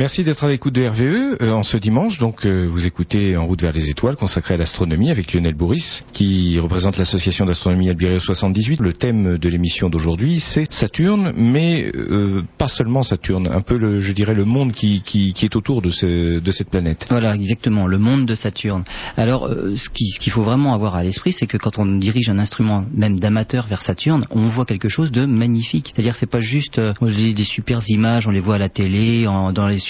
Merci d'être à l'écoute de RVE en ce dimanche. Donc, vous écoutez En route vers les étoiles, consacré à l'astronomie avec Lionel Bouris, qui représente l'association d'astronomie Albireo 78. Le thème de l'émission d'aujourd'hui, c'est Saturne, mais pas seulement Saturne. Un peu, le monde qui est autour de cette planète. Voilà, exactement, le monde de Saturne. Alors, ce qu'il faut vraiment avoir à l'esprit, c'est que quand on dirige un instrument, même d'amateur, vers Saturne, on voit quelque chose de magnifique. C'est-à-dire, c'est pas juste des super images, on les voit à la télé,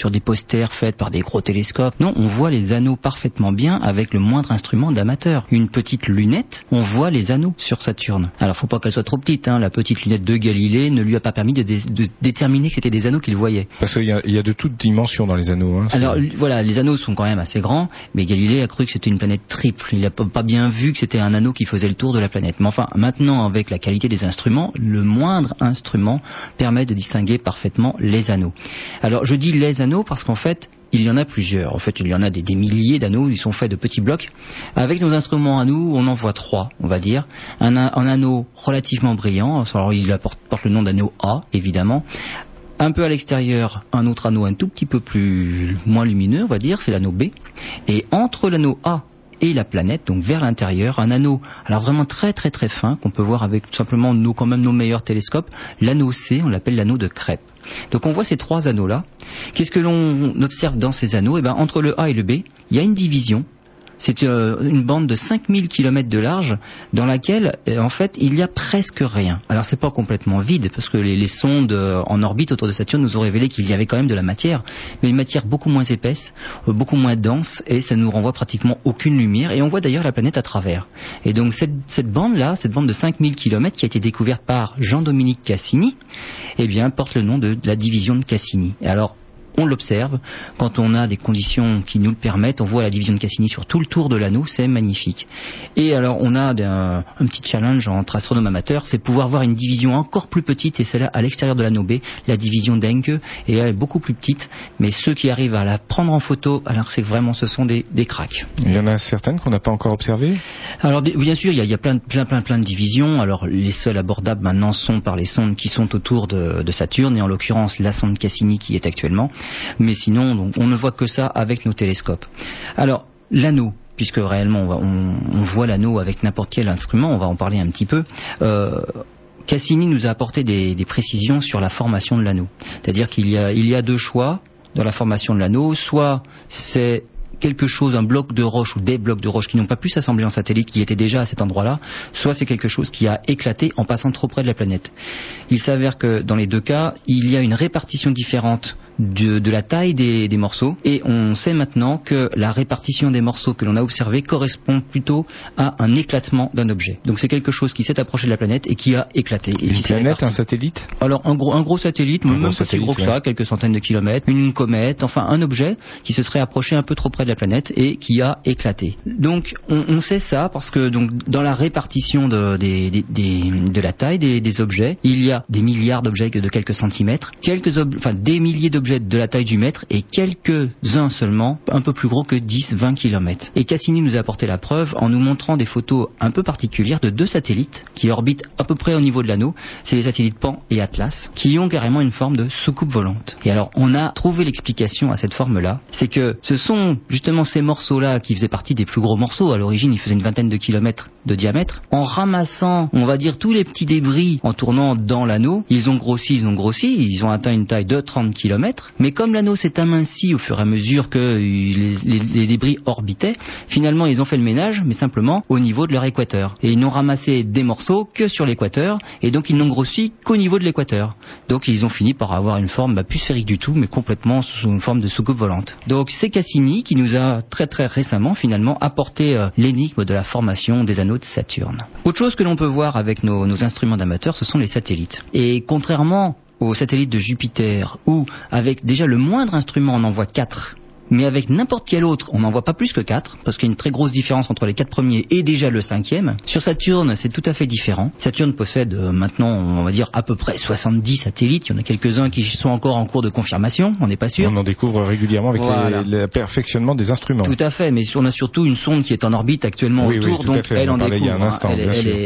sur des posters faits par des gros télescopes. Non, on voit les anneaux parfaitement bien avec le moindre instrument d'amateur. Une petite lunette, on voit les anneaux sur Saturne. Alors, faut pas qu'elle soit trop petite, hein. La petite lunette de Galilée ne lui a pas permis de déterminer que c'était des anneaux qu'il voyait. Parce qu'il y a de toutes dimensions dans les anneaux, hein. Alors, voilà, les anneaux sont quand même assez grands, mais Galilée a cru que c'était une planète triple. Il n'a pas bien vu que c'était un anneau qui faisait le tour de la planète. Mais enfin, maintenant, avec la qualité des instruments, le moindre instrument permet de distinguer parfaitement les anneaux. Alors, je dis les anneaux parce qu'en fait, il y en a plusieurs. En fait, il y en a des milliers d'anneaux. Ils sont faits de petits blocs. Avec nos instruments à nous, on en voit trois, on va dire. Un anneau relativement brillant. Alors, il porte le nom d'anneau A, évidemment. Un peu à l'extérieur, un autre anneau un tout petit peu moins lumineux, on va dire. C'est l'anneau B. Et entre l'anneau A et la planète, donc vers l'intérieur, un anneau, alors vraiment très très très fin, qu'on peut voir avec tout simplement nos meilleurs télescopes, l'anneau C, on l'appelle l'anneau de crêpe. Donc on voit ces trois anneaux-là. Qu'est-ce que l'on observe dans ces anneaux ? Eh bien, entre le A et le B, il y a une division. C'est une bande de 5000 km de large dans laquelle, en fait, il n'y a presque rien. Alors, c'est pas complètement vide, parce que les sondes en orbite autour de Saturne nous ont révélé qu'il y avait quand même de la matière, mais une matière beaucoup moins épaisse, beaucoup moins dense, et ça nous renvoie pratiquement aucune lumière, et on voit d'ailleurs la planète à travers. Et donc, cette bande de 5000 km qui a été découverte par Jean-Dominique Cassini, eh bien, porte le nom de la division de Cassini. Et alors, on l'observe, quand on a des conditions qui nous le permettent, on voit la division de Cassini sur tout le tour de l'anneau, c'est magnifique. Et alors on a un petit challenge entre astronomes amateurs, c'est pouvoir voir une division encore plus petite, et celle-là à l'extérieur de l'anneau B, la division d'Encke, et elle est beaucoup plus petite, mais ceux qui arrivent à la prendre en photo, alors c'est vraiment, ce sont des cracks. Il y en a certaines qu'on n'a pas encore observées ? Alors bien sûr, il y a plein de divisions. Alors les seules abordables maintenant sont par les sondes qui sont autour de Saturne, et en l'occurrence la sonde Cassini qui est actuellement. Mais sinon, donc, on ne voit que ça avec nos télescopes. Alors, l'anneau, puisque réellement on voit l'anneau avec n'importe quel instrument, on va en parler un petit peu. Cassini nous a apporté des précisions sur la formation de l'anneau. C'est-à-dire qu'il y a deux choix dans la formation de l'anneau. Soit c'est quelque chose, un bloc de roche ou des blocs de roche qui n'ont pas pu s'assembler en satellite, qui étaient déjà à cet endroit-là, soit c'est quelque chose qui a éclaté en passant trop près de la planète. Il s'avère que dans les deux cas, il y a une répartition différente de la taille des morceaux, et on sait maintenant que la répartition des morceaux que l'on a observée correspond plutôt à un éclatement d'un objet. Donc c'est quelque chose qui s'est approché de la planète et qui a éclaté. Et une qui planète, s'est un satellite ? Alors un gros satellite, même pas si gros que ça, quelques centaines de kilomètres, une comète, enfin un objet qui se serait approché un peu trop près de la planète et qui a éclaté. Donc on sait ça parce que donc dans la répartition de la taille des objets, il y a des milliards d'objets de quelques centimètres, des milliers d'objets de la taille du mètre et quelques-uns seulement, un peu plus gros que 10-20 km. Et Cassini nous a apporté la preuve en nous montrant des photos un peu particulières de deux satellites qui orbitent à peu près au niveau de l'anneau. C'est les satellites Pan et Atlas, qui ont carrément une forme de soucoupe volante. Et alors, on a trouvé l'explication à cette forme-là. C'est que ce sont justement ces morceaux-là qui faisaient partie des plus gros morceaux. À l'origine, ils faisaient une vingtaine de kilomètres de diamètre. En ramassant, on va dire, tous les petits débris en tournant dans l'anneau, ils ont grossi, ils ont atteint une taille de 30 km. Mais comme l'anneau s'est aminci au fur et à mesure que les débris orbitaient, finalement ils ont fait le ménage, mais simplement au niveau de leur équateur. Et ils n'ont ramassé des morceaux que sur l'équateur, et donc ils n'ont grossi qu'au niveau de l'équateur. Donc ils ont fini par avoir une forme plus sphérique du tout, mais complètement sous une forme de soucoupe volante. Donc c'est Cassini qui nous a très très récemment finalement apporté l'énigme de la formation des anneaux de Saturne. Autre chose que l'on peut voir avec nos instruments d'amateurs, ce sont les satellites. Et contrairement aux satellites de Jupiter, où avec déjà le moindre instrument on en voit 4, mais avec n'importe quel autre on n'en voit pas plus que 4, parce qu'il y a une très grosse différence entre les 4 premiers et déjà le 5e. Sur Saturne, c'est tout à fait différent. Saturne possède maintenant, on va dire, à peu près 70 satellites. Il y en a quelques-uns qui sont encore en cours de confirmation, on n'est pas sûr. On en découvre régulièrement avec le perfectionnement des instruments. Tout à fait, mais on a surtout une sonde qui est en orbite actuellement autour, donc elle en découvre.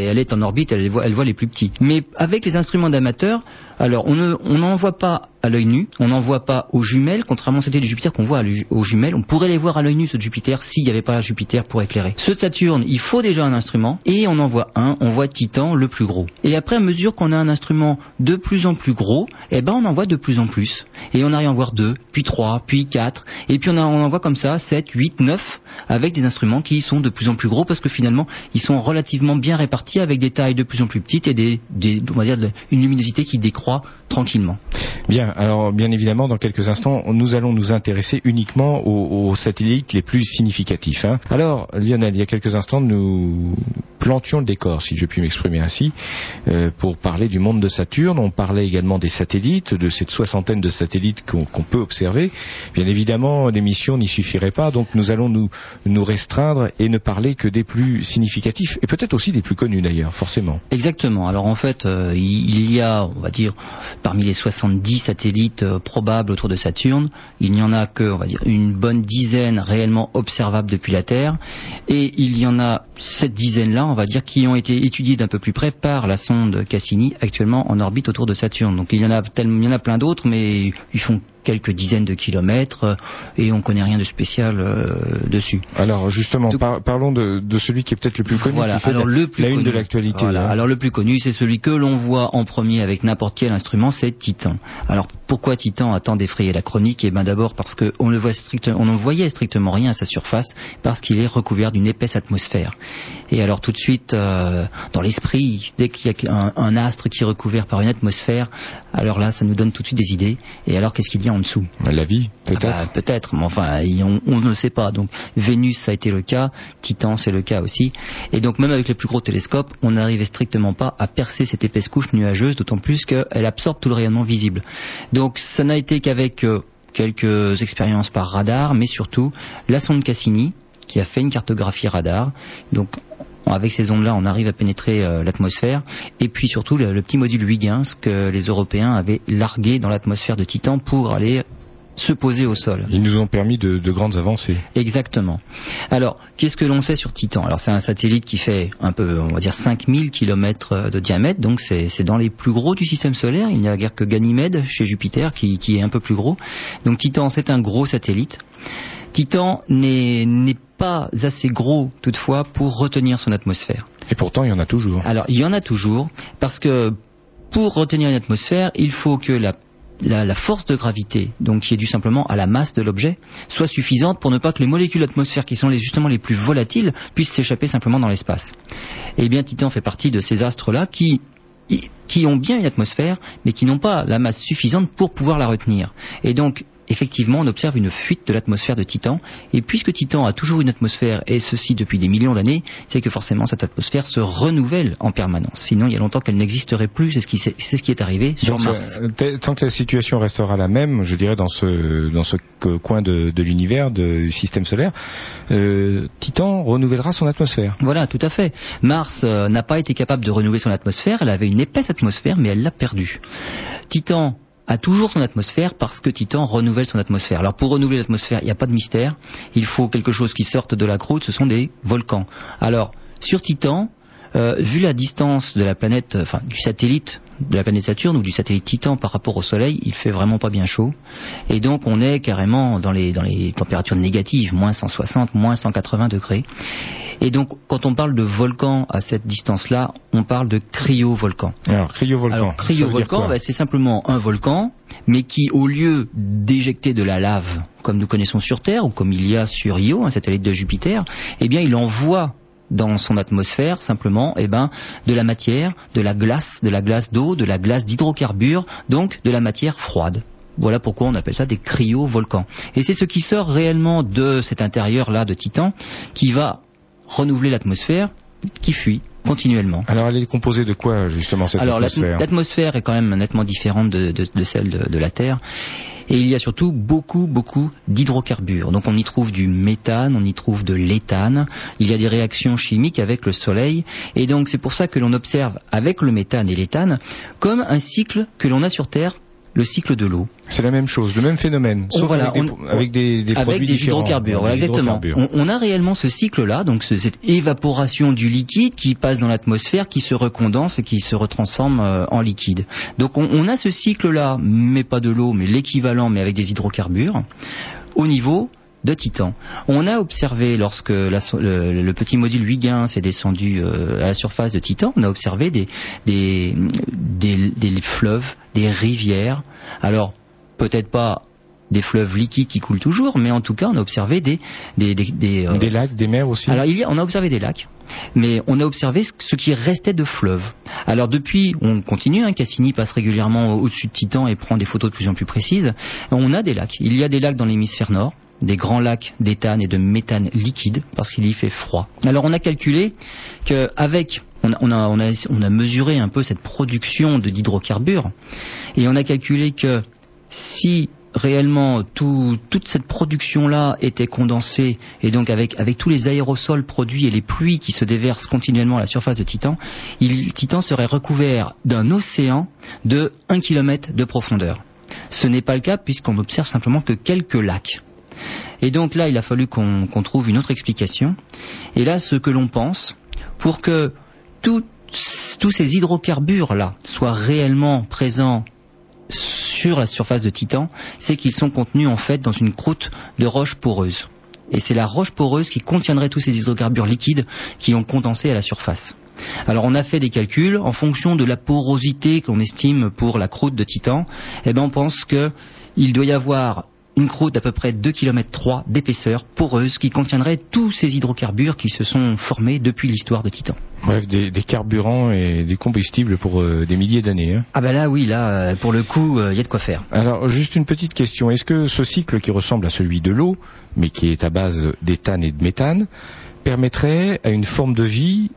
Elle est en orbite, elle voit les plus petits. Mais avec les instruments d'amateurs, alors on n'en voit pas à l'œil nu. On n'en voit pas aux jumelles, contrairement à celles de Jupiter qu'on voit aux jumelles. On pourrait les voir à l'œil nu, ceux de Jupiter, s'il n'y avait pas Jupiter pour éclairer. Ceux de Saturne, il faut déjà un instrument, et on en voit un, on voit Titan, le plus gros. Et après, à mesure qu'on a un instrument de plus en plus gros, eh ben on en voit de plus en plus. Et on arrive à en voir 2, puis 3, puis 4, et puis on en voit comme ça 7, 8, 9, avec des instruments qui sont de plus en plus gros, parce que finalement, ils sont relativement bien répartis, avec des tailles de plus en plus petites, et on va dire, une luminosité qui décroît tranquillement. Bien, alors bien évidemment, dans quelques instants, nous allons nous intéresser uniquement aux satellites les plus significatifs. Hein. Alors, Lionel, il y a quelques instants, nous plantions le décor, si je puis m'exprimer ainsi, pour parler du monde de Saturne. On parlait également des satellites, de cette soixantaine de satellites qu'on peut observer. Bien évidemment, l'émission n'y suffirait pas, donc nous allons nous restreindre et ne parler que des plus significatifs, et peut-être aussi des plus connus d'ailleurs, forcément. Exactement. Alors en fait, il y a, on va dire, parmi les 70 satellites probables autour de Saturne, il n'y en a que, on va dire, une bonne dizaine réellement observables depuis la Terre, et il y en a cette dizaine-là, on va dire, qui ont été étudiés d'un peu plus près par la sonde Cassini, actuellement en orbite autour de Saturne. Donc il y en a plein d'autres, mais ils font quelques dizaines de kilomètres et on connaît rien de spécial dessus. Alors justement, parlons de celui qui est peut-être le plus connu, voilà, qui fait alors le plus la connu, une de l'actualité. Voilà. Alors le plus connu, c'est celui que l'on voit en premier avec n'importe quel instrument, c'est Titan. Alors pourquoi Titan a tant défrayé la chronique ? Eh bien d'abord parce qu'on ne voyait strictement rien à sa surface, parce qu'il est recouvert d'une épaisse atmosphère. Et alors tout de suite, dans l'esprit, dès qu'il y a un astre qui est recouvert par une atmosphère, alors là ça nous donne tout de suite des idées. Et alors qu'est-ce qu'il y a en dessous? La vie, peut-être. Ah bah, peut-être, mais enfin, on ne sait pas. Donc, Vénus, ça a été le cas. Titan, c'est le cas aussi. Et donc, même avec les plus gros télescopes, on n'arrivait strictement pas à percer cette épaisse couche nuageuse, d'autant plus qu'elle absorbe tout le rayonnement visible. Donc, ça n'a été qu'avec quelques expériences par radar, mais surtout, la sonde Cassini, qui a fait une cartographie radar. Donc, avec ces ondes-là, on arrive à pénétrer l'atmosphère, et puis surtout le petit module Huygens que les Européens avaient largué dans l'atmosphère de Titan pour aller se poser au sol. Ils nous ont permis de grandes avancées. Exactement. Alors, qu'est-ce que l'on sait sur Titan ? Alors, c'est un satellite qui fait un peu, on va dire, 5000 km de diamètre, donc c'est dans les plus gros du système solaire. Il n'y a guère que Ganymède chez Jupiter qui est un peu plus gros. Donc Titan, c'est un gros satellite. Titan n'est pas assez gros toutefois pour retenir son atmosphère. Et pourtant, il y en a toujours. Alors, il y en a toujours, parce que pour retenir une atmosphère, il faut que la force de gravité, donc qui est due simplement à la masse de l'objet, soit suffisante pour ne pas que les molécules d'atmosphère, qui sont justement les plus volatiles, puissent s'échapper simplement dans l'espace. Et bien, Titan fait partie de ces astres-là qui ont bien une atmosphère, mais qui n'ont pas la masse suffisante pour pouvoir la retenir. Et donc, effectivement, on observe une fuite de l'atmosphère de Titan, et puisque Titan a toujours une atmosphère, et ceci depuis des millions d'années, c'est que forcément cette atmosphère se renouvelle en permanence. Sinon, il y a longtemps qu'elle n'existerait plus, c'est ce qui est arrivé sur Mars. Tant que la situation restera la même, je dirais, dans ce coin de l'univers, du système solaire, Titan renouvellera son atmosphère. Voilà, tout à fait. Mars n'a pas été capable de renouveler son atmosphère, elle avait une épaisse atmosphère, mais elle l'a perdue. Titan a toujours son atmosphère, parce que Titan renouvelle son atmosphère. Alors pour renouveler l'atmosphère, il n'y a pas de mystère, il faut quelque chose qui sorte de la croûte, ce sont des volcans. Alors sur Titan, vu la distance de la planète, enfin du satellite de la planète Saturne ou du satellite Titan par rapport au Soleil, il fait vraiment pas bien chaud, et donc on est carrément dans les températures négatives, moins 160, moins 180 degrés. Et donc, quand on parle de volcan à cette distance-là, on parle de cryovolcan. Alors, cryovolcan. Alors, cryovolcan, c'est simplement un volcan, mais qui, au lieu d'éjecter de la lave, comme nous connaissons sur Terre, ou comme il y a sur Io, un satellite de Jupiter, eh bien, il envoie dans son atmosphère, simplement, de la matière, de la glace d'eau, de la glace d'hydrocarbures, donc de la matière froide. Voilà pourquoi on appelle ça des cryovolcans. Et c'est ce qui sort réellement de cet intérieur-là de Titan, qui va renouveler l'atmosphère, qui fuit continuellement. Alors elle est composée de quoi justement, cette atmosphère ? Alors l'atmosphère est quand même nettement différente de celle de la Terre, et il y a surtout beaucoup d'hydrocarbures. Donc on y trouve du méthane, on y trouve de l'éthane, il y a des réactions chimiques avec le soleil, et donc c'est pour ça que l'on observe avec le méthane et l'éthane comme un cycle que l'on a sur Terre le cycle de l'eau. C'est la même chose, le même phénomène, sauf voilà, avec des hydrocarbures. Voilà, exactement. On a réellement ce cycle-là, donc cette évaporation du liquide qui passe dans l'atmosphère, qui se recondense et qui se retransforme en liquide. Donc on a ce cycle-là, mais pas de l'eau, mais l'équivalent, mais avec des hydrocarbures, au niveau de Titan. On a observé, lorsque le petit module Huygens est descendu à la surface de Titan, on a observé des fleuves, des rivières. Alors, peut-être pas des fleuves liquides qui coulent toujours, mais en tout cas, on a observé des lacs, des mers aussi. Alors, on a observé des lacs, mais on a observé ce qui restait de fleuves. Alors depuis, on continue, Cassini passe régulièrement au-dessus de Titan et prend des photos de plus en plus précises. On a des lacs. Il y a des lacs dans l'hémisphère nord, des grands lacs d'éthane et de méthane liquide, parce qu'il y fait froid. Alors on a calculé qu'avec... On a mesuré un peu cette production d'hydrocarbures, et on a calculé que si réellement toute cette production-là était condensée, et donc avec tous les aérosols produits et les pluies qui se déversent continuellement à la surface de Titan, Titan serait recouvert d'un océan de 1 km de profondeur. Ce n'est pas le cas, puisqu'on observe simplement que quelques lacs. Et donc là, il a fallu qu'on trouve une autre explication. Et là, ce que l'on pense, pour que tous ces hydrocarbures-là soient réellement présents sur la surface de Titan, c'est qu'ils sont contenus en fait dans une croûte de roche poreuse. Et c'est la roche poreuse qui contiendrait tous ces hydrocarbures liquides qui ont condensé à la surface. Alors on a fait des calculs en fonction de la porosité qu'on estime pour la croûte de Titan. Eh bien on pense qu'il doit y avoir une croûte d'à peu près 2,3 km d'épaisseur, poreuse, qui contiendrait tous ces hydrocarbures qui se sont formés depuis l'histoire de Titan. Bref, des carburants et des combustibles pour des milliers d'années. Ah ben là, oui, là, pour le coup, il y a de quoi faire. Alors, juste une petite question. Est-ce que ce cycle qui ressemble à celui de l'eau, mais qui est à base d'éthane et de méthane, permettrait à une forme de vie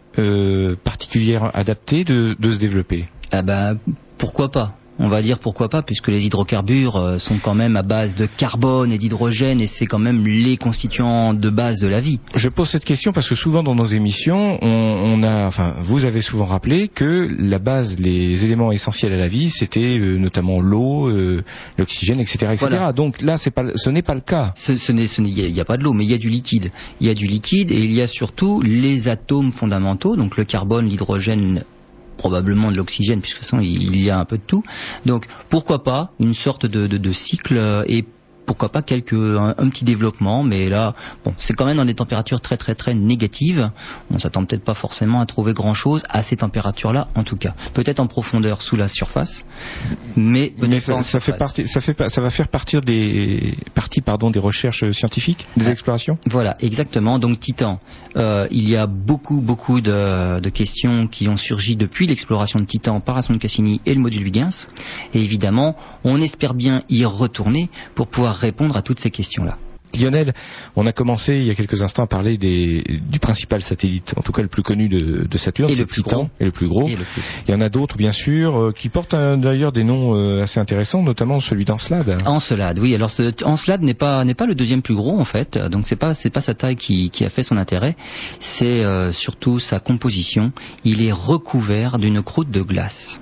particulière, adaptée, de se développer ? Ah ben, pourquoi pas ? On va dire pourquoi pas, puisque les hydrocarbures sont quand même à base de carbone et d'hydrogène, et c'est quand même les constituants de base de la vie. Je pose cette question parce que souvent dans nos émissions, vous avez souvent rappelé que la base, les éléments essentiels à la vie, c'était notamment l'eau, l'oxygène, etc., etc. Voilà. Donc là, ce n'est pas le cas. Il n'y a pas de l'eau, mais il y a du liquide. Il y a du liquide et il y a surtout les atomes fondamentaux, donc le carbone, l'hydrogène, probablement de l'oxygène, puisque de toute façon il y a un peu de tout. Donc pourquoi pas une sorte de cycle, et pourquoi pas un petit développement, mais là bon, c'est quand même dans des températures très très très négatives. On s'attend peut-être pas forcément à trouver grand chose à ces températures-là, en tout cas. Peut-être en profondeur sous la surface, mais ça va faire partie des recherches scientifiques, des explorations. Voilà, exactement. Donc Titan, il y a beaucoup de questions qui ont surgi depuis l'exploration de Titan par Asmund Cassini et le module Huygens, et évidemment on espère bien y retourner pour pouvoir répondre à toutes ces questions-là. Lionel, on a commencé il y a quelques instants à parler du principal satellite, en tout cas le plus connu de Saturne, c'est Titan, et le plus gros. Il y en a d'autres, bien sûr, qui portent d'ailleurs des noms assez intéressants, notamment celui d'Encelade. Encelade, oui. Alors Encelade n'est pas le deuxième plus gros en fait, donc c'est pas sa taille qui a fait son intérêt, c'est surtout sa composition. Il est recouvert d'une croûte de glace.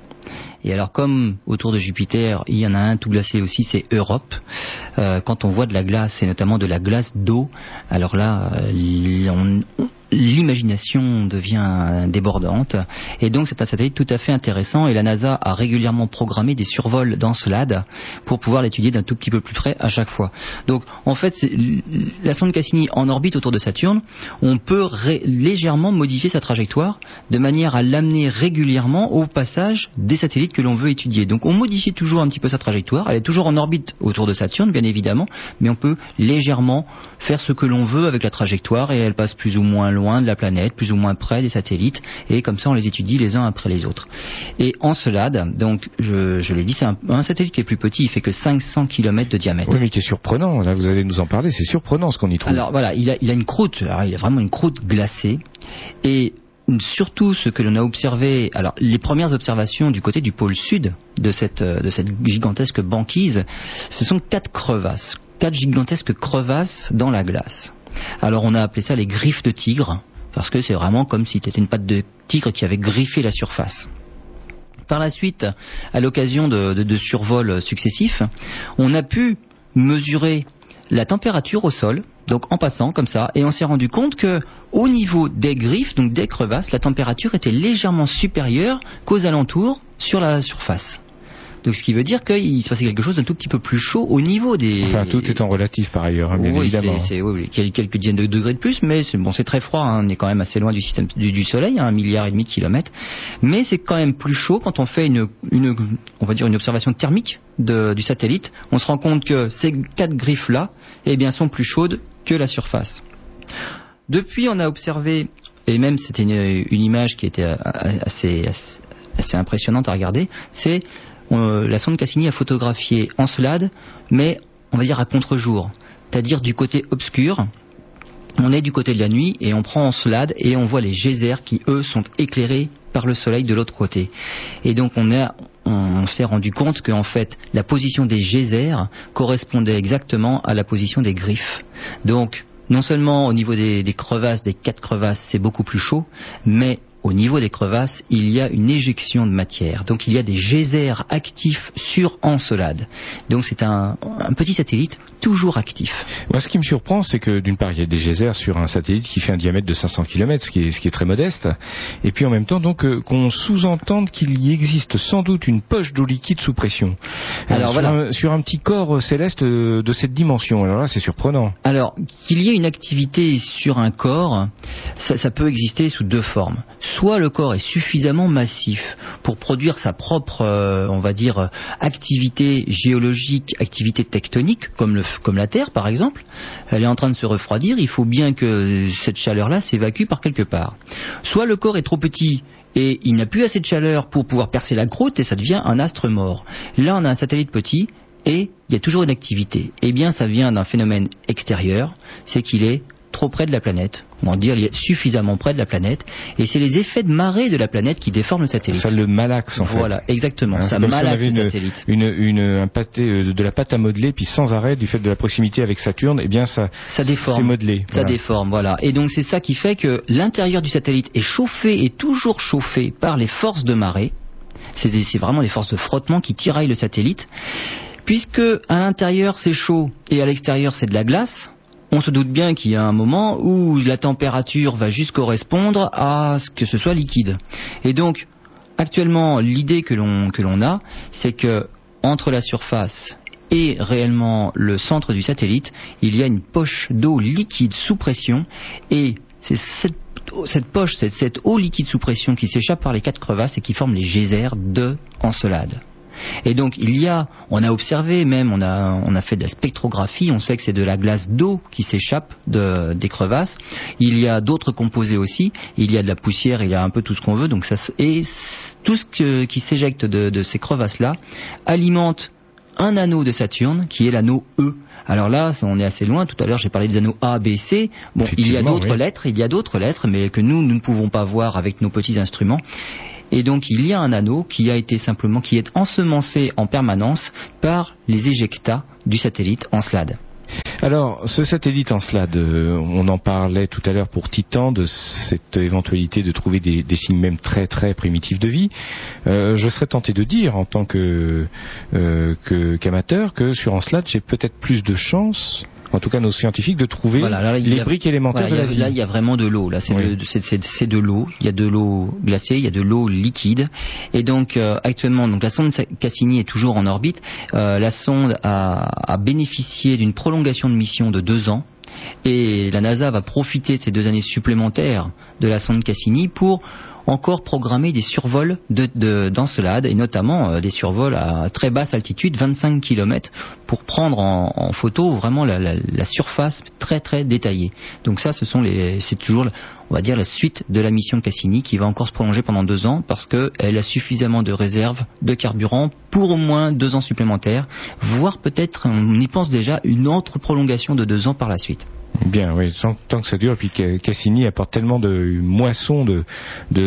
Et alors, comme autour de Jupiter, il y en a un tout glacé aussi, c'est Europe. Quand on voit de la glace, et notamment de la glace d'eau, alors là, l'imagination devient débordante. Et donc, c'est un satellite tout à fait intéressant. Et la NASA a régulièrement programmé des survols d'Encelade pour pouvoir l'étudier d'un tout petit peu plus près à chaque fois. Donc, en fait, la sonde Cassini en orbite autour de Saturne, on peut légèrement modifier sa trajectoire de manière à l'amener régulièrement au passage des satellites que l'on veut étudier. Donc on modifie toujours un petit peu sa trajectoire, elle est toujours en orbite autour de Saturne bien évidemment, mais on peut légèrement faire ce que l'on veut avec la trajectoire, et elle passe plus ou moins loin de la planète, plus ou moins près des satellites, et comme ça on les étudie les uns après les autres. Et Encelade, donc je l'ai dit, c'est un satellite qui est plus petit, il fait que 500 km de diamètre. Oui, mais qui est surprenant, là vous allez nous en parler, c'est surprenant ce qu'on y trouve. Alors voilà, il a une croûte, alors il a vraiment une croûte glacée, et surtout ce que l'on a observé, alors les premières observations du côté du pôle sud de cette gigantesque banquise, ce sont 4 gigantesques crevasses dans la glace. Alors on a appelé ça les griffes de tigre, parce que c'est vraiment comme si c'était une patte de tigre qui avait griffé la surface. Par la suite, à l'occasion de survols successifs, on a pu mesurer la température au sol, donc en passant comme ça, et on s'est rendu compte que au niveau des griffes, donc des crevasses, la température était légèrement supérieure qu'aux alentours sur la surface. Donc ce qui veut dire qu'il se passait quelque chose d'un tout petit peu plus chaud au niveau des... Enfin, tout étant relatif par ailleurs, hein, bien évidemment. Oui, quelques dizaines de degrés de plus, mais c'est très froid, hein, on est quand même assez loin du système du Soleil, hein, 1,5 milliard de kilomètres, mais c'est quand même plus chaud quand on fait une observation thermique du satellite. On se rend compte que ces quatre griffes-là, eh bien, sont plus chaudes que la surface. Depuis, on a observé, et même c'était une image qui était assez impressionnante à regarder, c'est... La sonde Cassini a photographié Encelade, mais on va dire à contre-jour, c'est-à-dire du côté obscur. On est du côté de la nuit et on prend Encelade et on voit les geysers qui, eux, sont éclairés par le soleil de l'autre côté. Et donc on s'est rendu compte qu'en fait, la position des geysers correspondait exactement à la position des griffes. Donc, non seulement au niveau des crevasses, des quatre crevasses, c'est beaucoup plus chaud, mais au niveau des crevasses, il y a une éjection de matière. Donc il y a des geysers actifs sur Encelade. Donc c'est un petit satellite toujours actif. Moi, ce qui me surprend, c'est que d'une part, il y a des geysers sur un satellite qui fait un diamètre de 500 km, ce qui est très modeste. Et puis en même temps, donc, qu'on sous-entende qu'il y existe sans doute une poche d'eau liquide sous pression. Alors, sur un petit corps céleste de cette dimension. Alors là, c'est surprenant. Alors, qu'il y ait une activité sur un corps, ça peut exister sous deux formes. Soit le corps est suffisamment massif pour produire sa propre, on va dire, activité géologique, activité tectonique, comme la Terre par exemple, elle est en train de se refroidir, il faut bien que cette chaleur-là s'évacue par quelque part. Soit le corps est trop petit et il n'a plus assez de chaleur pour pouvoir percer la croûte et ça devient un astre mort. Là on a un satellite petit et il y a toujours une activité. Eh bien ça vient d'un phénomène extérieur, c'est qu'il est trop près de la planète, on va dire il est suffisamment près de la planète, et c'est les effets de marée de la planète qui déforment le satellite. Ça le malaxe en fait. Voilà, exactement, hein, ça malaxe si le satellite. Un pâté, de la pâte à modeler, puis sans arrêt, du fait de la proximité avec Saturne, eh bien ça déforme. C'est modelé. Voilà. Ça déforme, voilà. Et donc c'est ça qui fait que l'intérieur du satellite est chauffé, est toujours chauffé par les forces de marée, c'est vraiment les forces de frottement qui tiraillent le satellite, puisque à l'intérieur c'est chaud, et à l'extérieur c'est de la glace. On se doute bien qu'il y a un moment où la température va juste correspondre à ce que ce soit liquide. Et donc, actuellement, l'idée que l'on a, c'est que entre la surface et réellement le centre du satellite, il y a une poche d'eau liquide sous pression, et c'est cette eau liquide sous pression qui s'échappe par les quatre crevasses et qui forme les geysers de Encelade. Et donc on a fait de la spectrographie, on sait que c'est de la glace d'eau qui s'échappe des crevasses. Il y a d'autres composés aussi, il y a de la poussière, il y a un peu tout ce qu'on veut. Donc tout ce qui s'éjecte de ces crevasses-là alimente un anneau de Saturne qui est l'anneau E. Alors là, on est assez loin. Tout à l'heure, j'ai parlé des anneaux A, B, C. Bon, il y a d'autres lettres, mais que nous ne pouvons pas voir avec nos petits instruments. Et donc il y a un anneau qui est ensemencé en permanence par les éjecta du satellite Encelade. Alors, ce satellite Encelade, on en parlait tout à l'heure pour Titan, de cette éventualité de trouver des signes même très très primitifs de vie. Je serais tenté de dire, en tant qu'amateur, que sur Encelade, j'ai peut-être plus de chances, en tout cas nos scientifiques, de trouver les briques élémentaires de la vie. Là, il y a vraiment de l'eau. Là, c'est de l'eau. Il y a de l'eau glacée, il y a de l'eau liquide. Et donc, actuellement, la sonde Cassini est toujours en orbite. La sonde a bénéficié d'une prolongation de mission de 2 ans. Et la NASA va profiter de ces 2 années supplémentaires de la sonde Cassini pour encore programmer des survols d'Encelade, et notamment des survols à très basse altitude, 25 km, pour prendre en photo vraiment la surface très très détaillée. Donc ça, c'est toujours, on va dire, la suite de la mission Cassini qui va encore se prolonger pendant 2 ans parce qu'elle a suffisamment de réserves de carburant pour au moins 2 ans supplémentaires, voire peut-être, on y pense déjà, une autre prolongation de 2 ans par la suite. Bien, oui, tant que ça dure, et puis Cassini apporte tellement de moissons de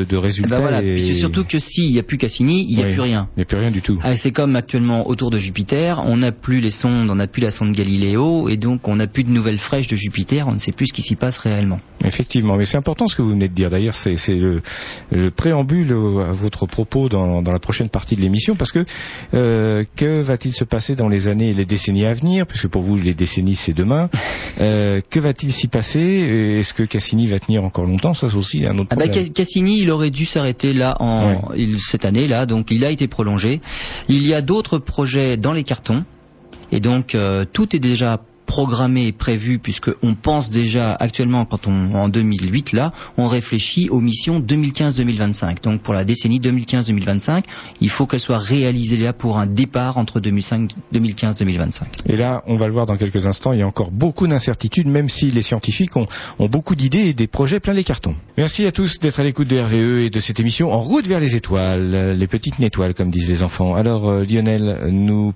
de résultats. Ben voilà. Et... surtout que s'il n'y a plus Cassini, il n'y a plus rien. Il n'y a plus rien du tout. Ah, c'est comme actuellement autour de Jupiter, on n'a plus les sondes, on n'a plus la sonde Galileo, et donc on n'a plus de nouvelles flèches de Jupiter, on ne sait plus ce qui s'y passe réellement. Effectivement, mais c'est important ce que vous venez de dire. D'ailleurs, c'est le préambule à votre propos dans la prochaine partie de l'émission, parce que va-t-il se passer dans les années et les décennies à venir, puisque pour vous les décennies c'est demain, que va-t-il s'y passer? Est-ce que Cassini va tenir encore longtemps? Ça c'est aussi un autre problème. Cassini, il aurait dû s'arrêter là cette année là, donc il a été prolongé. Il y a d'autres projets dans les cartons, et donc tout est déjà programmé et prévu, puisque on pense déjà actuellement, en 2008 là, on réfléchit aux missions 2015-2025. Donc pour la décennie 2015-2025, il faut qu'elle soit réalisée là pour un départ entre 2015-2025. Et là, on va le voir dans quelques instants, il y a encore beaucoup d'incertitudes, même si les scientifiques ont beaucoup d'idées et des projets plein les cartons. Merci à tous d'être à l'écoute de RVE et de cette émission En route vers les étoiles, les petites étoiles comme disent les enfants. Alors Lionel, nous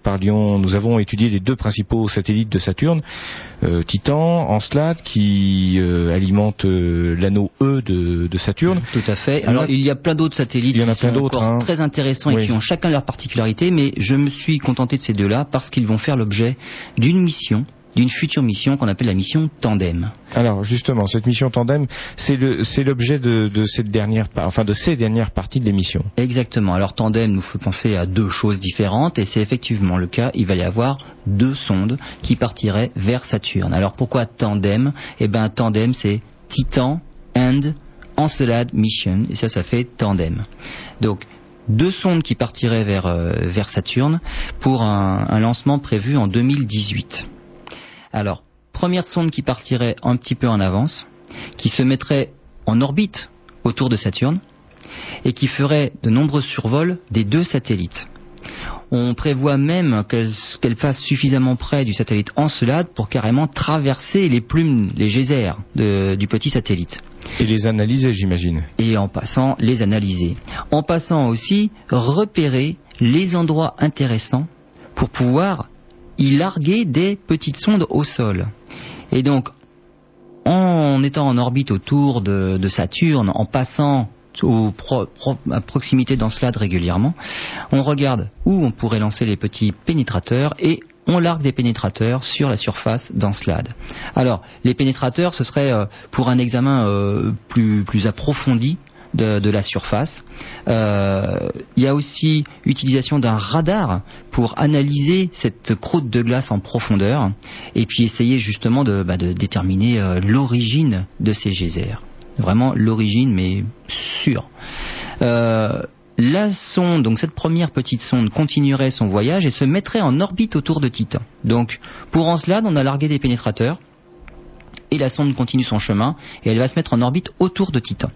avons étudié les deux principaux satellites de Saturne, Titan, Encelade, qui alimente l'anneau E de Saturne. Tout à fait. Alors il y a plein d'autres satellites qui sont encore très intéressants et qui ont chacun leur particularité, mais je me suis contenté de ces deux-là parce qu'ils vont faire l'objet d'une future mission qu'on appelle la mission Tandem. Alors justement, cette mission Tandem, c'est l'objet de ces dernières parties de l'émission. Exactement. Alors Tandem nous fait penser à deux choses différentes, et c'est effectivement le cas. Il va y avoir deux sondes qui partiraient vers Saturne. Alors pourquoi Tandem? Tandem, c'est Titan and Encelade Mission, et ça fait Tandem. Donc deux sondes qui partiraient vers Saturne pour un lancement prévu en 2018. Alors, première sonde qui partirait un petit peu en avance, qui se mettrait en orbite autour de Saturne et qui ferait de nombreux survols des deux satellites. On prévoit même qu'elle passe suffisamment près du satellite Encelade pour carrément traverser les plumes, les geysers du petit satellite. Et les analyser, j'imagine. Et en passant, les analyser. En passant aussi, repérer les endroits intéressants pour pouvoir y larguer des petites sondes au sol. Et donc, en étant en orbite autour de Saturne, en passant à proximité d'Encelade régulièrement, on regarde où on pourrait lancer les petits pénétrateurs et on largue des pénétrateurs sur la surface d'Encelade. Alors, les pénétrateurs, ce serait pour un examen plus approfondi de la surface. Il y a aussi utilisation d'un radar pour analyser cette croûte de glace en profondeur et puis essayer justement de déterminer l'origine de ces geysers. Vraiment l'origine, mais sûre. La sonde, donc cette première petite sonde, continuerait son voyage et se mettrait en orbite autour de Titan. Donc, pour Encelade, on a largué des pénétrateurs et la sonde continue son chemin et elle va se mettre en orbite autour de Titan.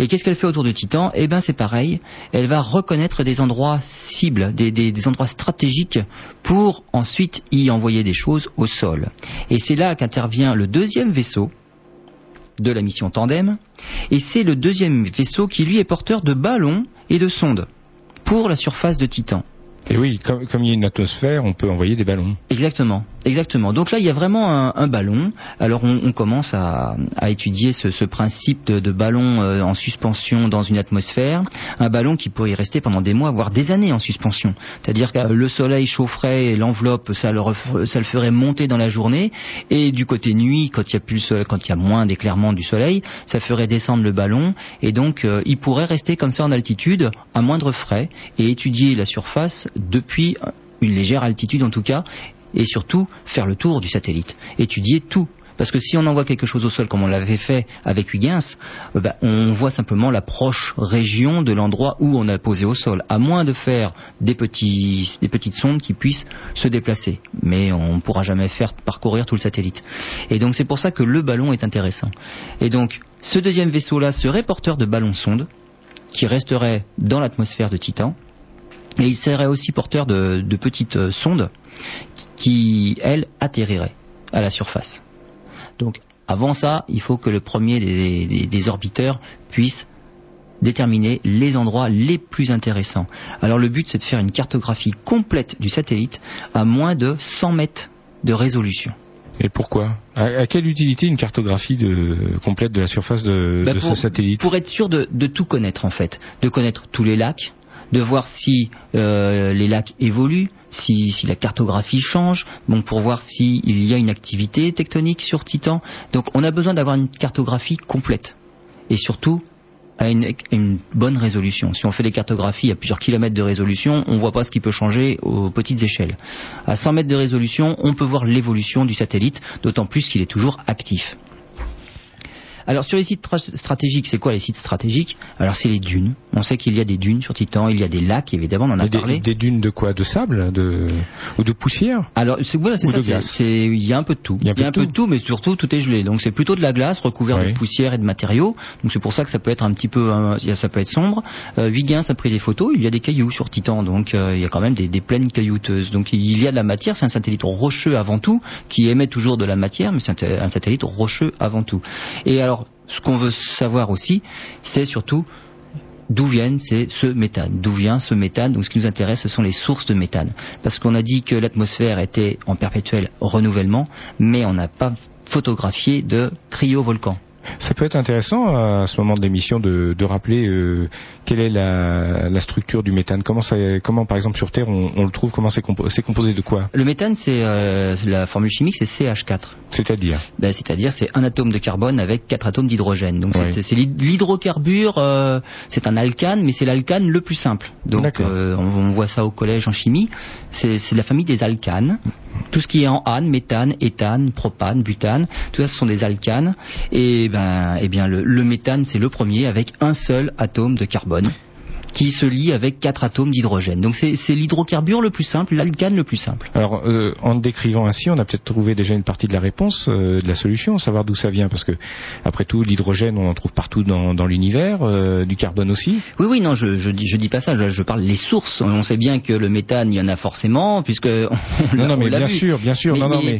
Et qu'est-ce qu'elle fait autour de Titan? C'est pareil, elle va reconnaître des endroits cibles, des endroits stratégiques pour ensuite y envoyer des choses au sol. Et c'est là qu'intervient le deuxième vaisseau de la mission Tandem, et c'est le deuxième vaisseau qui lui est porteur de ballons et de sondes pour la surface de Titan. Et oui, comme il y a une atmosphère, on peut envoyer des ballons. Exactement. Donc là, il y a vraiment un ballon. Alors, on commence à étudier ce principe de ballon en suspension dans une atmosphère. Un ballon qui pourrait y rester pendant des mois, voire des années en suspension. C'est-à-dire que le soleil chaufferait l'enveloppe, ça le ferait monter dans la journée. Et du côté nuit, quand il y a moins d'éclairement du soleil, ça ferait descendre le ballon. Et donc, il pourrait rester comme ça en altitude, à moindre frais, et étudier la surface depuis une légère altitude en tout cas, et surtout faire le tour du satellite, étudier tout. Parce que si on envoie quelque chose au sol comme on l'avait fait avec Huygens, on voit simplement la proche région de l'endroit où on a posé au sol, à moins de faire des petites sondes qui puissent se déplacer. Mais on ne pourra jamais faire parcourir tout le satellite. Et donc c'est pour ça que le ballon est intéressant. Et donc ce deuxième vaisseau-là serait porteur de ballons-sondes, qui resterait dans l'atmosphère de Titan. Et il serait aussi porteur de petites sondes qui, elles, atterriraient à la surface. Donc, avant ça, il faut que le premier des orbiteurs puisse déterminer les endroits les plus intéressants. Alors, le but, c'est de faire une cartographie complète du satellite à moins de 100 mètres de résolution. Et pourquoi ? À quelle utilité une cartographie complète de la surface de ce satellite ? Pour être sûr de tout connaître en fait, de connaître tous les lacs, de voir si les lacs évoluent, si la cartographie change, donc pour voir s'il y a une activité tectonique sur Titan. Donc on a besoin d'avoir une cartographie complète et surtout à une bonne résolution. Si on fait des cartographies à plusieurs kilomètres de résolution, on ne voit pas ce qui peut changer aux petites échelles. À 100 mètres de résolution, on peut voir l'évolution du satellite, d'autant plus qu'il est toujours actif. Alors sur les sites stratégiques, c'est quoi les sites stratégiques ? Alors c'est les dunes. On sait qu'il y a des dunes sur Titan, il y a des lacs, évidemment, on en a parlé. Des dunes de quoi ? De sable ou de poussière ? Alors il y a un peu de tout. Il y a un peu de tout, mais surtout tout est gelé. Donc c'est plutôt de la glace recouverte de poussière et de matériaux. Donc c'est pour ça que ça peut être un petit peu, ça peut être sombre. Huygens a pris des photos. Il y a des cailloux sur Titan, donc il y a quand même des plaines caillouteuses. Donc il y a de la matière. C'est un satellite rocheux avant tout, qui émet toujours de la matière, mais c'est un satellite rocheux avant tout. Et alors, ce qu'on veut savoir aussi, c'est surtout d'où vient ce méthane. Donc ce qui nous intéresse, ce sont les sources de méthane. Parce qu'on a dit que l'atmosphère était en perpétuel renouvellement, mais on n'a pas photographié de cryovolcan. Ça peut être intéressant à ce moment de l'émission de rappeler quelle est la structure du méthane. Comment par exemple sur Terre on le trouve, comment c'est composé de quoi ? Le méthane, c'est la formule chimique, c'est CH4. C'est-à-dire ? C'est-à-dire c'est un atome de carbone avec 4 atomes d'hydrogène. Donc c'est l'hydrocarbure, c'est un alcane, mais c'est l'alcane le plus simple. Donc on voit ça au collège en chimie, c'est de la famille des alcanes. Tout ce qui est en ane, méthane, éthane, propane, butane, tout ça ce sont des alcanes. Et bien le méthane c'est le premier avec un seul atome de carbone qui se lie avec 4 atomes d'hydrogène. Donc c'est l'hydrocarbure le plus simple, l'alcane le plus simple. Alors en décrivant ainsi, on a peut-être trouvé déjà une partie de la réponse, de la solution, savoir d'où ça vient, parce que après tout l'hydrogène on en trouve partout dans l'univers, du carbone aussi. Oui, non, je dis pas ça, je parle des sources. On sait bien que le méthane il y en a forcément, puisque bien sûr.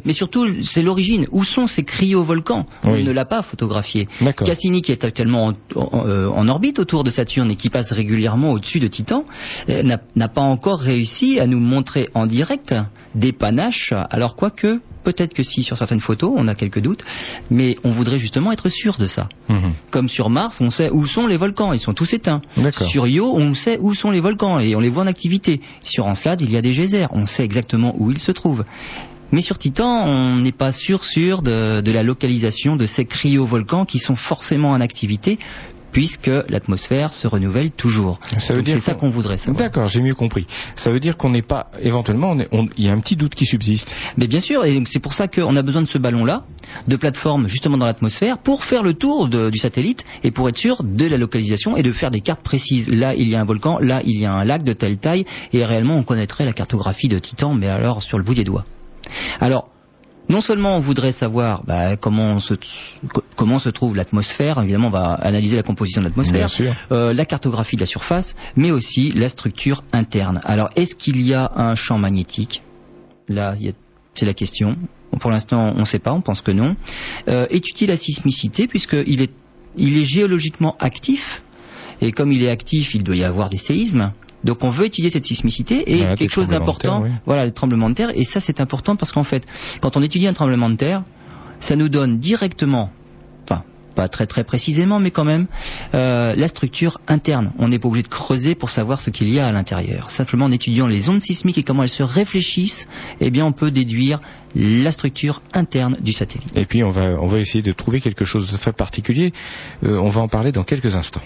Mais surtout c'est l'origine. Où sont ces cryovolcans ? On ne l'a pas photographié. D'accord. Cassini qui est actuellement en orbite autour de Saturne et qui passe régulièrement au-dessus de Titan, n'a pas encore réussi à nous montrer en direct des panaches, alors quoique, peut-être que si sur certaines photos, on a quelques doutes, mais on voudrait justement être sûr de ça. Mmh. Comme sur Mars, on sait où sont les volcans, ils sont tous éteints. D'accord. Sur Io, on sait où sont les volcans et on les voit en activité. Sur Encelade, il y a des geysers, on sait exactement où ils se trouvent. Mais sur Titan, on n'est pas sûr de la localisation de ces cryovolcans qui sont forcément en activité, puisque l'atmosphère se renouvelle toujours. C'est ça qu'on voudrait savoir. D'accord, j'ai mieux compris. Ça veut dire qu'on n'est pas, éventuellement, il y a un petit doute qui subsiste. Mais bien sûr, et c'est pour ça qu'on a besoin de ce ballon-là, de plateforme justement dans l'atmosphère, pour faire le tour du satellite et pour être sûr de la localisation et de faire des cartes précises. Là, il y a un volcan, là, il y a un lac de telle taille, et réellement, on connaîtrait la cartographie de Titan, mais alors sur le bout des doigts. Alors, non seulement on voudrait savoir comment se trouve l'atmosphère, évidemment on va analyser la composition de l'atmosphère, la cartographie de la surface, mais aussi la structure interne. Alors est-ce qu'il y a un champ magnétique ? Là, c'est la question. Pour l'instant on ne sait pas, on pense que non. Étudier la sismicité puisqu'il est géologiquement actif, et comme il est actif il doit y avoir des séismes. Donc on veut étudier cette sismicité et quelque chose d'important, le tremblement de terre. Et ça c'est important parce qu'en fait, quand on étudie un tremblement de terre, ça nous donne directement, enfin pas très très précisément, mais quand même, la structure interne. On n'est pas obligé de creuser pour savoir ce qu'il y a à l'intérieur. Simplement en étudiant les ondes sismiques et comment elles se réfléchissent, on peut déduire la structure interne du satellite. Et puis on va essayer de trouver quelque chose de très particulier. On va en parler dans quelques instants.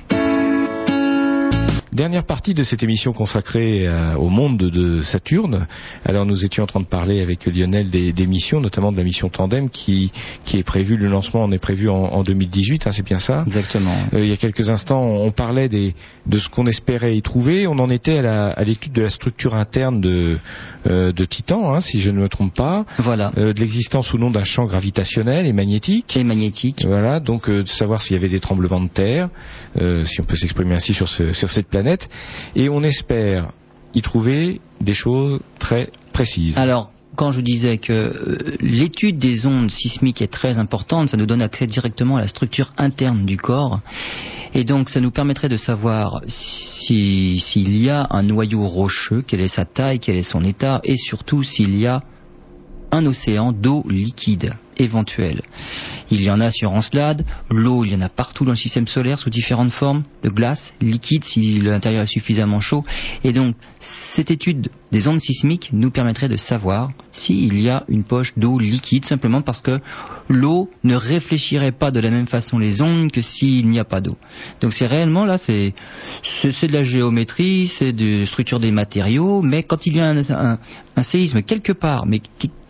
Dernière partie de cette émission consacrée au monde de Saturne. Alors nous étions en train de parler avec Lionel des missions, notamment de la mission Tandem qui est prévue, le lancement en est prévu en 2018, c'est bien ça ? Exactement. Il y a quelques instants, on parlait de ce qu'on espérait y trouver. On en était à l'étude de la structure interne de Titan, si je ne me trompe pas. Voilà. De l'existence ou non d'un champ gravitationnel et magnétique. Voilà, donc de savoir s'il y avait des tremblements de terre, si on peut s'exprimer ainsi sur cette planète, et on espère y trouver des choses très précises. Alors, quand je disais que l'étude des ondes sismiques est très importante, ça nous donne accès directement à la structure interne du corps, et donc ça nous permettrait de savoir s'il y a un noyau rocheux, quelle est sa taille, quel est son état, et surtout s'il y a un océan d'eau liquide éventuelle. Il y en a sur Encelade, l'eau il y en a partout dans le système solaire sous différentes formes de glace, liquide si l'intérieur est suffisamment chaud. Et donc cette étude des ondes sismiques nous permettrait de savoir s'il y a une poche d'eau liquide, simplement parce que l'eau ne réfléchirait pas de la même façon les ondes que s'il n'y a pas d'eau. Donc c'est réellement là, c'est de la géométrie, c'est de structure des matériaux, mais quand il y a un séisme quelque part, mais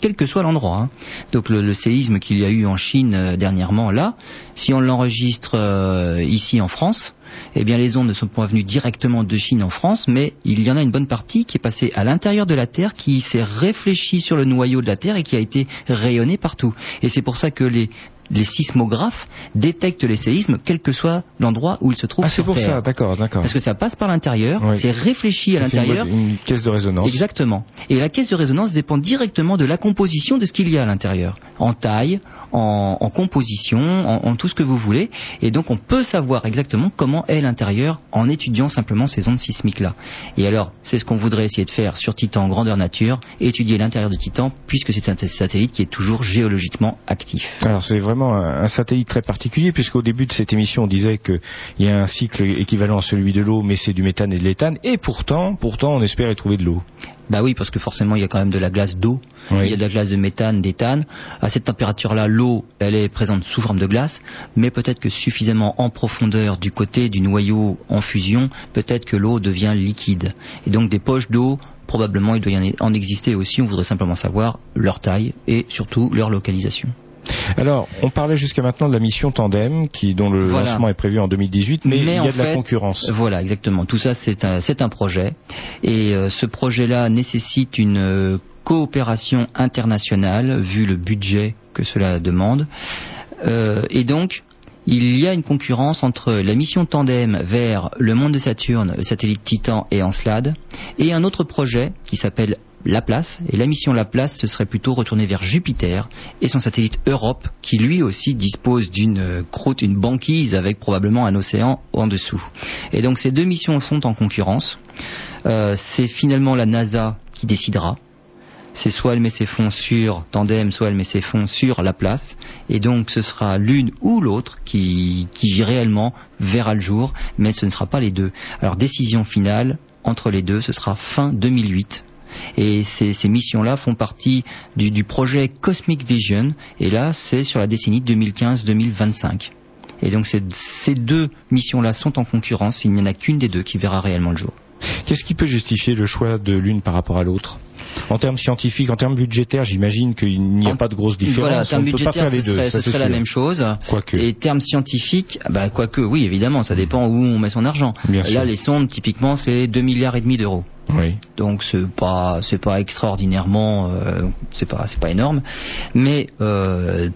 quel que soit l'endroit, hein. Donc le séisme qu'il y a eu en Chine dernièrement, là, si on l'enregistre ici en France, eh bien les ondes ne sont pas venues directement de Chine en France, mais il y en a une bonne partie qui est passée à l'intérieur de la Terre, qui s'est réfléchie sur le noyau de la Terre et qui a été rayonnée partout. Et c'est pour ça que les sismographes détectent les séismes, quel que soit l'endroit où ils se trouvent sur Terre. Ah, c'est pour ça, d'accord. Parce que ça passe par l'intérieur, oui. C'est réfléchi à l'intérieur. Une caisse de résonance. Exactement. Et la caisse de résonance dépend directement de la composition de ce qu'il y a à l'intérieur. En taille, en composition, en tout ce que vous voulez. Et donc on peut savoir exactement comment est l'intérieur en étudiant simplement ces ondes sismiques-là. Et alors, c'est ce qu'on voudrait essayer de faire sur Titan en grandeur nature, étudier l'intérieur de Titan, puisque c'est un satellite qui est toujours géologiquement actif. Alors c'est vraiment un satellite très particulier, puisqu'au début de cette émission on disait qu'il y a un cycle équivalent à celui de l'eau, mais c'est du méthane et de l'éthane, et pourtant on espère y trouver de l'eau. Bah oui, parce que forcément il y a quand même de la glace d'eau, oui. Il y a de la glace de méthane, d'éthane. À cette température-là, l'eau, elle est présente sous forme de glace, mais peut-être que suffisamment en profondeur du côté du noyau en fusion, peut-être que l'eau devient liquide. Et donc des poches d'eau, probablement il doit y en exister aussi, on voudrait simplement savoir leur taille et surtout leur localisation. Alors, on parlait jusqu'à maintenant de la mission Tandem, dont le lancement est prévu en 2018, mais il y a de la concurrence. Voilà, exactement. Tout ça, c'est un projet. Et ce projet-là nécessite une coopération internationale, vu le budget que cela demande. Et donc, il y a une concurrence entre la mission Tandem vers le monde de Saturne, le satellite Titan et Encelade, et un autre projet qui s'appelle Laplace, et la mission Laplace se serait plutôt retournée vers Jupiter et son satellite Europe, qui lui aussi dispose d'une croûte, une banquise avec probablement un océan en dessous. Et donc ces deux missions sont en concurrence. C'est finalement la NASA qui décidera. C'est soit elle met ses fonds sur Tandem, soit elle met ses fonds sur Laplace. Et donc ce sera l'une ou l'autre qui réellement verra le jour, mais ce ne sera pas les deux. Alors décision finale entre les deux, ce sera fin 2008. Et ces missions-là font partie du projet Cosmic Vision, et là c'est sur la décennie 2015-2025. Et donc ces deux missions-là sont en concurrence, il n'y en a qu'une des deux qui verra réellement le jour. Qu'est-ce qui peut justifier le choix de l'une par rapport à l'autre ? En termes scientifiques, en termes budgétaires, j'imagine qu'il n'y a pas de grosse différence. Voilà, en termes budgétaires, ce serait la même chose. Quoique. Et termes scientifiques, bah, quoique, oui, évidemment, ça dépend où on met son argent. Bien sûr. Là, les sondes, typiquement, c'est 2,5 milliards d'euros. Oui. Donc c'est pas extraordinairement, c'est pas énorme, mais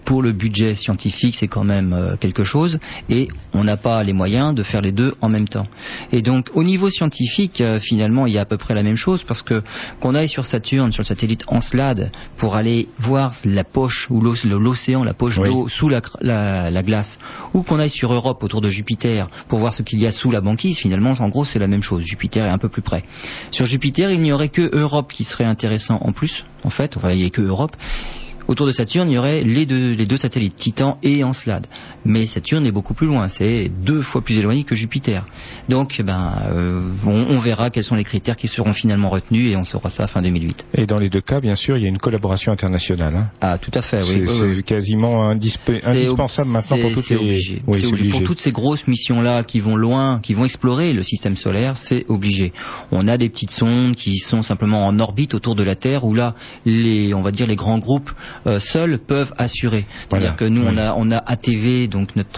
pour le budget scientifique c'est quand même quelque chose, et on n'a pas les moyens de faire les deux en même temps. Et donc au niveau scientifique finalement il y a à peu près la même chose, parce que qu'on aille sur Saturne, sur le satellite Encelade, pour aller voir la poche ou l'océan, la poche d'eau sous la glace, ou qu'on aille sur Europe autour de Jupiter pour voir ce qu'il y a sous la banquise, finalement en gros c'est la même chose. Jupiter est un peu plus près. Sur Jupiter, il n'y aurait que Europe qui serait intéressant en plus, en fait, enfin, il n'y a que Europe. Autour de Saturne, il y aurait les deux satellites, Titan et Encelade. Mais Saturne est beaucoup plus loin, c'est 2 fois plus éloigné que Jupiter. Donc, on verra quels sont les critères qui seront finalement retenus, et on saura ça fin 2008. Et dans les deux cas, bien sûr, il y a une collaboration internationale. Hein. Ah, tout à fait, oui. C'est quasiment indispensable maintenant pour toutes pour toutes ces grosses missions-là qui vont loin, qui vont explorer le système solaire, c'est obligé. On a des petites sondes qui sont simplement en orbite autour de la Terre, où là, on va dire les grands groupes seuls peuvent assurer. C'est-à-dire que nous, on a ATV, donc notre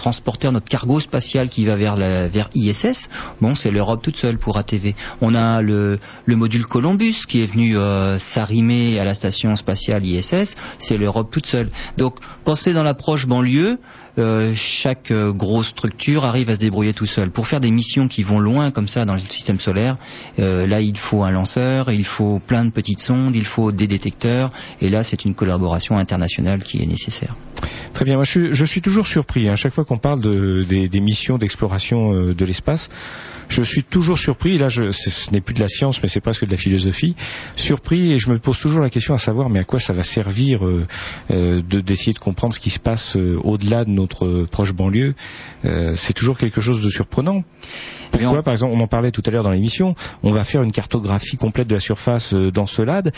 cargo spatial qui va vers ISS. Bon, c'est l'Europe toute seule pour ATV. On a le module Columbus qui est venu s'arrimer à la station spatiale ISS. C'est l'Europe toute seule. Donc, quand c'est dans l'approche banlieue, chaque grosse structure arrive à se débrouiller tout seul. Pour faire des missions qui vont loin comme ça dans le système solaire, là il faut un lanceur, il faut plein de petites sondes, il faut des détecteurs, et là c'est une collaboration internationale qui est nécessaire. Très bien, moi je suis toujours surpris, hein, chaque fois qu'on parle des missions d'exploration de l'espace, je suis toujours surpris, là ce n'est plus de la science mais c'est presque de la philosophie, surpris, et je me pose toujours la question à savoir mais à quoi ça va servir d'essayer de comprendre ce qui se passe au-delà de notre proche banlieue, c'est toujours quelque chose de surprenant. Pourquoi, par exemple, on en parlait tout à l'heure dans l'émission, on va faire une cartographie complète de la surface d'Encelade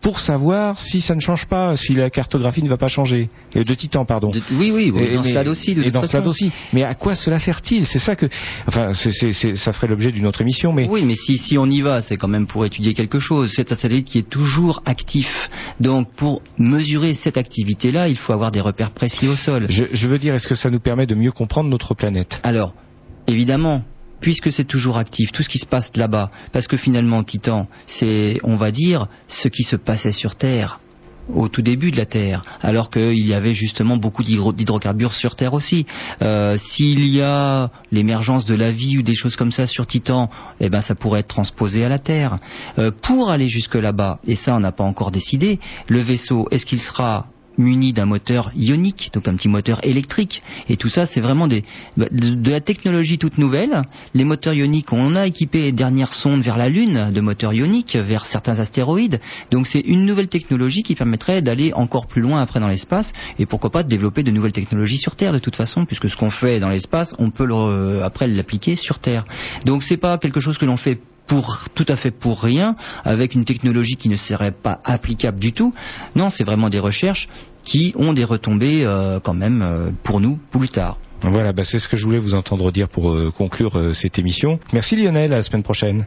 pour savoir si ça ne change pas, si la cartographie ne va pas changer. De Titan, pardon. Oui, d'Encelade aussi. Et d'Encelade aussi. Mais à quoi cela sert-il ? C'est ça que... Enfin, ça ferait l'objet d'une autre émission, mais... Oui, mais si on y va, c'est quand même pour étudier quelque chose. C'est un satellite qui est toujours actif. Donc, pour mesurer cette activité-là, il faut avoir des repères précis au sol. Je veux dire, est-ce que ça nous permet de mieux comprendre notre planète ? Alors... Évidemment, puisque c'est toujours actif, tout ce qui se passe là-bas, parce que finalement Titan, c'est, on va dire, ce qui se passait sur Terre, au tout début de la Terre, alors qu'il y avait justement beaucoup d'hydrocarbures sur Terre aussi. S'il y a l'émergence de la vie ou des choses comme ça sur Titan, eh ben ça pourrait être transposé à la Terre. Pour aller jusque là-bas, et ça on n'a pas encore décidé, le vaisseau, est-ce qu'il sera... muni d'un moteur ionique, donc un petit moteur électrique, et tout ça c'est vraiment de la technologie toute nouvelle. Les moteurs ioniques, on a équipé les dernières sondes vers la Lune de moteurs ioniques, vers certains astéroïdes, donc c'est une nouvelle technologie qui permettrait d'aller encore plus loin après dans l'espace, et pourquoi pas de développer de nouvelles technologies sur Terre de toute façon, puisque ce qu'on fait dans l'espace, on peut après l'appliquer sur Terre. Donc c'est pas quelque chose que l'on fait tout à fait pour rien, avec une technologie qui ne serait pas applicable du tout. Non, c'est vraiment des recherches qui ont des retombées quand même pour nous plus tard. Voilà, c'est ce que je voulais vous entendre dire pour conclure cette émission. Merci Lionel, à la semaine prochaine.